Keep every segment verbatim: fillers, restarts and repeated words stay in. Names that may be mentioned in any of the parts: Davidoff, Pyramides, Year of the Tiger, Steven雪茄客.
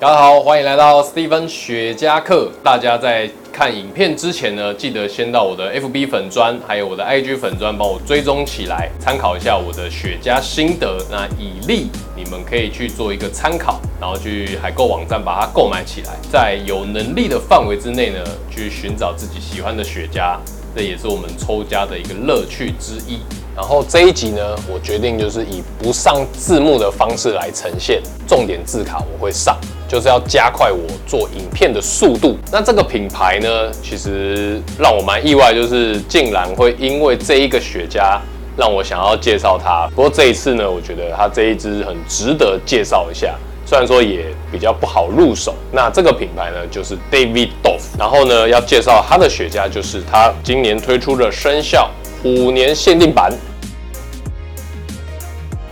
大家好，欢迎来到 Steven 雪茄课。大家在看影片之前呢，记得先到我的 F B 粉专，还有我的 I G 粉专，帮我追踪起来，参考一下我的雪茄心得。那以利你们可以去做一个参考，然后去海购网站把它购买起来，在有能力的范围之内呢，去寻找自己喜欢的雪茄，这也是我们抽茄的一个乐趣之一。然后这一集呢，我决定就是以不上字幕的方式来呈现，重点字卡我会上。就是要加快我做影片的速度。那这个品牌呢，其实让我蛮意外，就是竟然会因为这一个雪茄让我想要介绍它。不过这一次呢，我觉得它这一支很值得介绍一下，虽然说也比较不好入手。那这个品牌呢，就是 Davidoff。然后呢，要介绍它的雪茄，就是它今年推出的生肖五年限定版。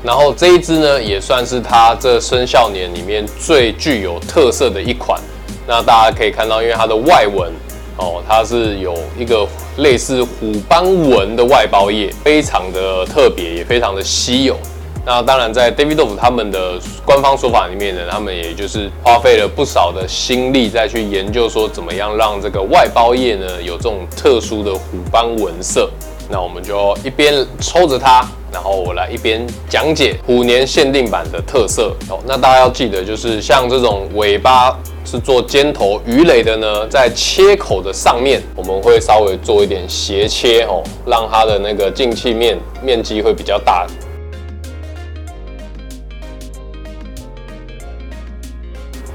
然后这一支呢，也算是它这生肖年里面最具有特色的一款。那大家可以看到，因为它的外纹哦，它是有一个类似虎斑纹的外包叶，非常的特别，也非常的稀有。那当然，在 Davidoff 他们的官方说法里面呢，他们也就是花费了不少的心力再去研究，说怎么样让这个外包叶呢有这种特殊的虎斑纹色。那我们就一边抽着它，然后我来一边讲解虎年限定版的特色哦。那大家要记得，就是像这种尾巴是做尖头鱼雷的呢，在切口的上面，我们会稍微做一点斜切哦，让它的那个进气面面积会比较大。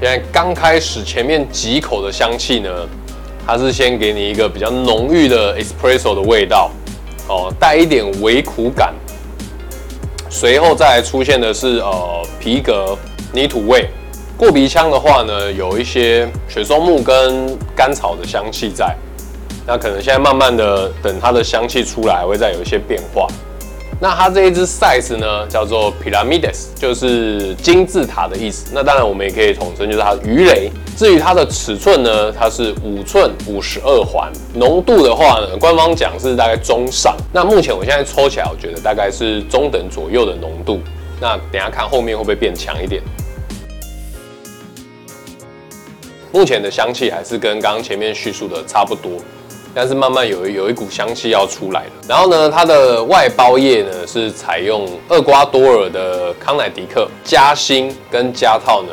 现在刚开始前面几口的香气呢，它是先给你一个比较浓郁的 espresso 的味道。哦，带一点微苦感，随后再来出现的是呃皮革、泥土味。过鼻腔的话呢，有一些雪松木跟甘草的香气在。那可能现在慢慢的等它的香气出来，会再有一些变化。那它这一支 size 呢，叫做 Pyramides， 就是金字塔的意思。那当然我们也可以统称就是它鱼雷。至于它的尺寸呢，它是五寸五十二环。浓度的话呢，官方讲是大概中上。那目前我现在抽起来，我觉得大概是中等左右的浓度。那等一下看后面会不会变强一点。目前的香气还是跟刚刚前面叙述的差不多。但是慢慢有有一股香气要出来了。然后呢，它的外包叶呢是采用厄瓜多尔的康乃狄克，夹心跟夹套呢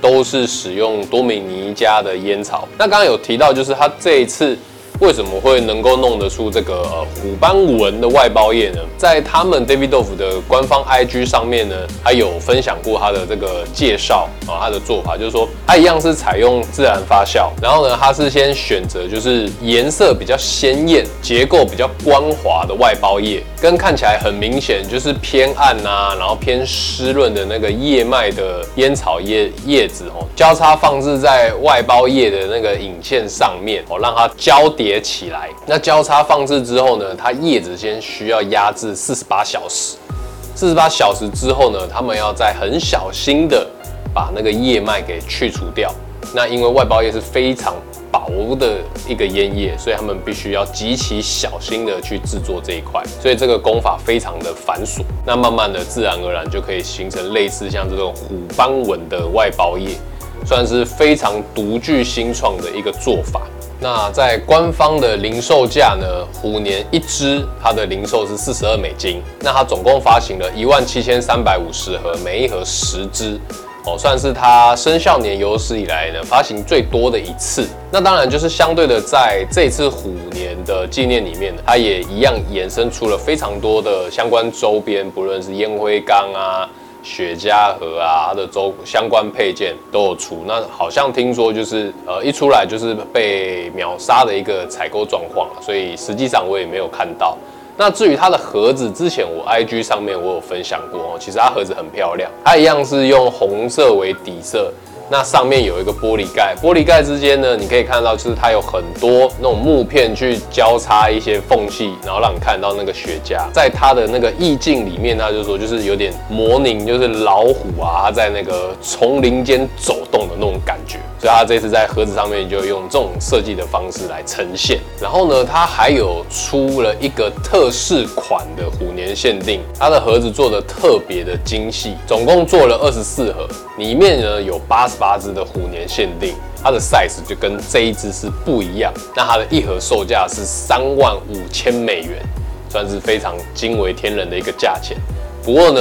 都是使用多米尼加的烟草。那刚刚有提到，就是它这一次为什么会能够弄得出这个呃虎斑纹的外包叶呢？在他们 Davidoff 的官方 I G 上面呢，它有分享过它的这个介绍啊，它的做法就是说，它一样是采用自然发酵，然后呢，它是先选择就是颜色比较鲜艳、结构比较光滑的外包叶，跟看起来很明显就是偏暗啊，然后偏湿润的那个叶脉的烟草叶叶子哦，交叉放置在外包叶的那个引线上面哦，让它交叠起来。那交叉放置之后呢，它叶子先需要压制四十八小时。四十八小时之后呢，他们要再很小心的把那个叶脉给去除掉。那因为外包叶是非常薄的一个烟叶，所以他们必须要极其小心的去制作这一块，所以这个工法非常的繁琐。那慢慢的，自然而然就可以形成类似像这种虎斑纹的外包叶，算是非常独具新创的一个做法。那在官方的零售价呢，虎年一支它的零售是四十二美金。那它总共发行了一万七千三百五十盒，每一盒十支哦，算是它生肖年有史以来呢发行最多的一次。那当然就是相对的，在这次虎年的纪念里面，它也一样衍生出了非常多的相关周边，不论是烟灰缸啊、雪茄盒啊，它的周相关配件都有出。那好像听说就是呃一出来就是被秒杀的一个采购状况，所以实际上我也没有看到。那至于它的盒子，之前我 I G 上面我有分享过哦，其实它盒子很漂亮，它一样是用红色为底色，那上面有一个玻璃盖，玻璃盖之间呢，你可以看到就是它有很多那种木片去交叉一些缝隙，然后让你看到那个雪茄。在它的那个意境里面，它就说就是有点模拟就是老虎啊，它在那个丛林间走动的那种感觉，所以它这次在盒子上面就用这种设计的方式来呈现。然后呢，它还有出了一个特仕款的虎年限定，它的盒子做的特别的精细，总共做了二十四盒，里面呢有八十八只的虎年限定。 它的 size 就跟这一只是不一样，那它的一盒售价是三万五千美元，算是非常惊为天人的一个价钱。不过呢，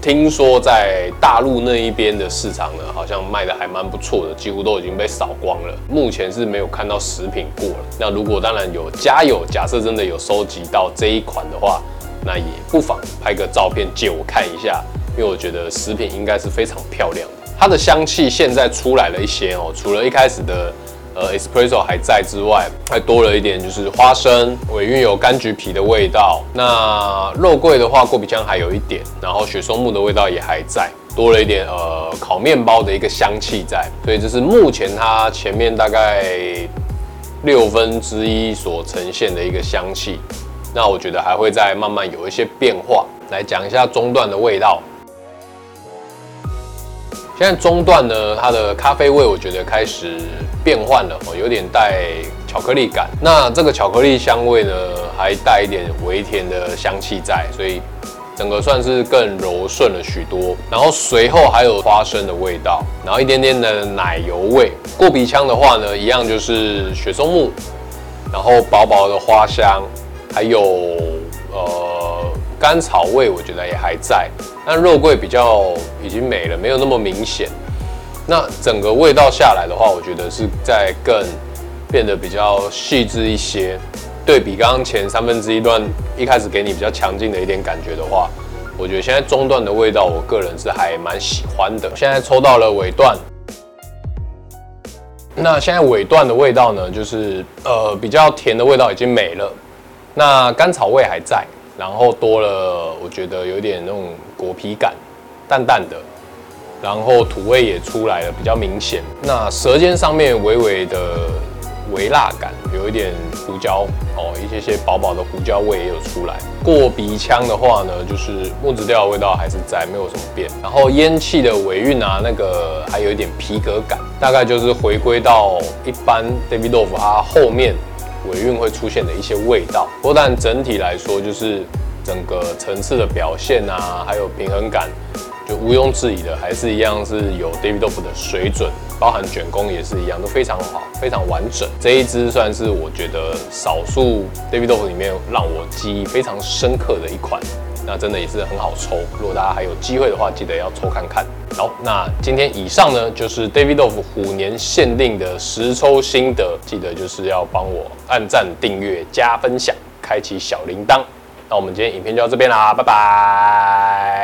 听说在大陆那一边的市场呢，好像卖的还蛮不错的，几乎都已经被扫光了。目前是没有看到食品过了。那如果当然有家友，假设真的有收集到这一款的话，那也不妨拍个照片借我看一下，因为我觉得食品应该是非常漂亮的。 它的香气现在出来了一些哦，除了一开始的呃 espresso 还在之外，还多了一点就是花生、尾韵有柑橘皮的味道。那肉桂的话，过鼻腔还有一点，然后雪松木的味道也还在，多了一点呃烤面包的一个香气在。所以这是目前它前面大概六分之一所呈现的一个香气。那我觉得还会再慢慢有一些变化。来讲一下中段的味道。 现在中段呢，它的咖啡味我觉得开始变换了哦，有点带巧克力感。那这个巧克力香味呢，还带一点微甜的香气在，所以整个算是更柔顺了许多。然后随后还有花生的味道，然后一点点的奶油味。过鼻腔的话呢，一样就是雪松木，然后薄薄的花香，还有呃甘草味，我觉得也还在。 但肉桂比较已经没了，没有那么明显。那整个味道下来的话，我觉得是在更变得比较细致一些。对比刚刚前三分之一段一开始给你比较强劲的一点感觉的话，我觉得现在中段的味道，我个人是还蛮喜欢的。现在抽到了尾段，那现在尾段的味道呢，就是呃比较甜的味道已经没了，那甘草味还在。 然后多了，我觉得有点那种果皮感，淡淡的，然后土味也出来了，比较明显。那舌尖上面微微的微辣感，有一点胡椒哦，一些些薄薄的胡椒味也有出来。过鼻腔的话呢，就是木质调的味道还是在，没有什么变。然后烟气的尾韵啊，那个还有一点皮革感，大概就是回归到一般 Davidoff 它后面。 尾韵会出现的一些味道，不过但整体来说，就是整个层次的表现啊，还有平衡感，就毋庸置疑的，还是一样是有 Davidoff 的水准，包含卷工也是一样，都非常好，非常完整。这一支算是我觉得少数 Davidoff 里面让我记忆非常深刻的一款，那真的也是很好抽。如果大家还有机会的话，记得要抽看看。好，那今天以上呢，就是 Davidoff 虎年限定的实抽心得，记得就是要帮我按赞、订阅、加分享，开启小铃铛。那我们今天影片就到这边啦，拜拜。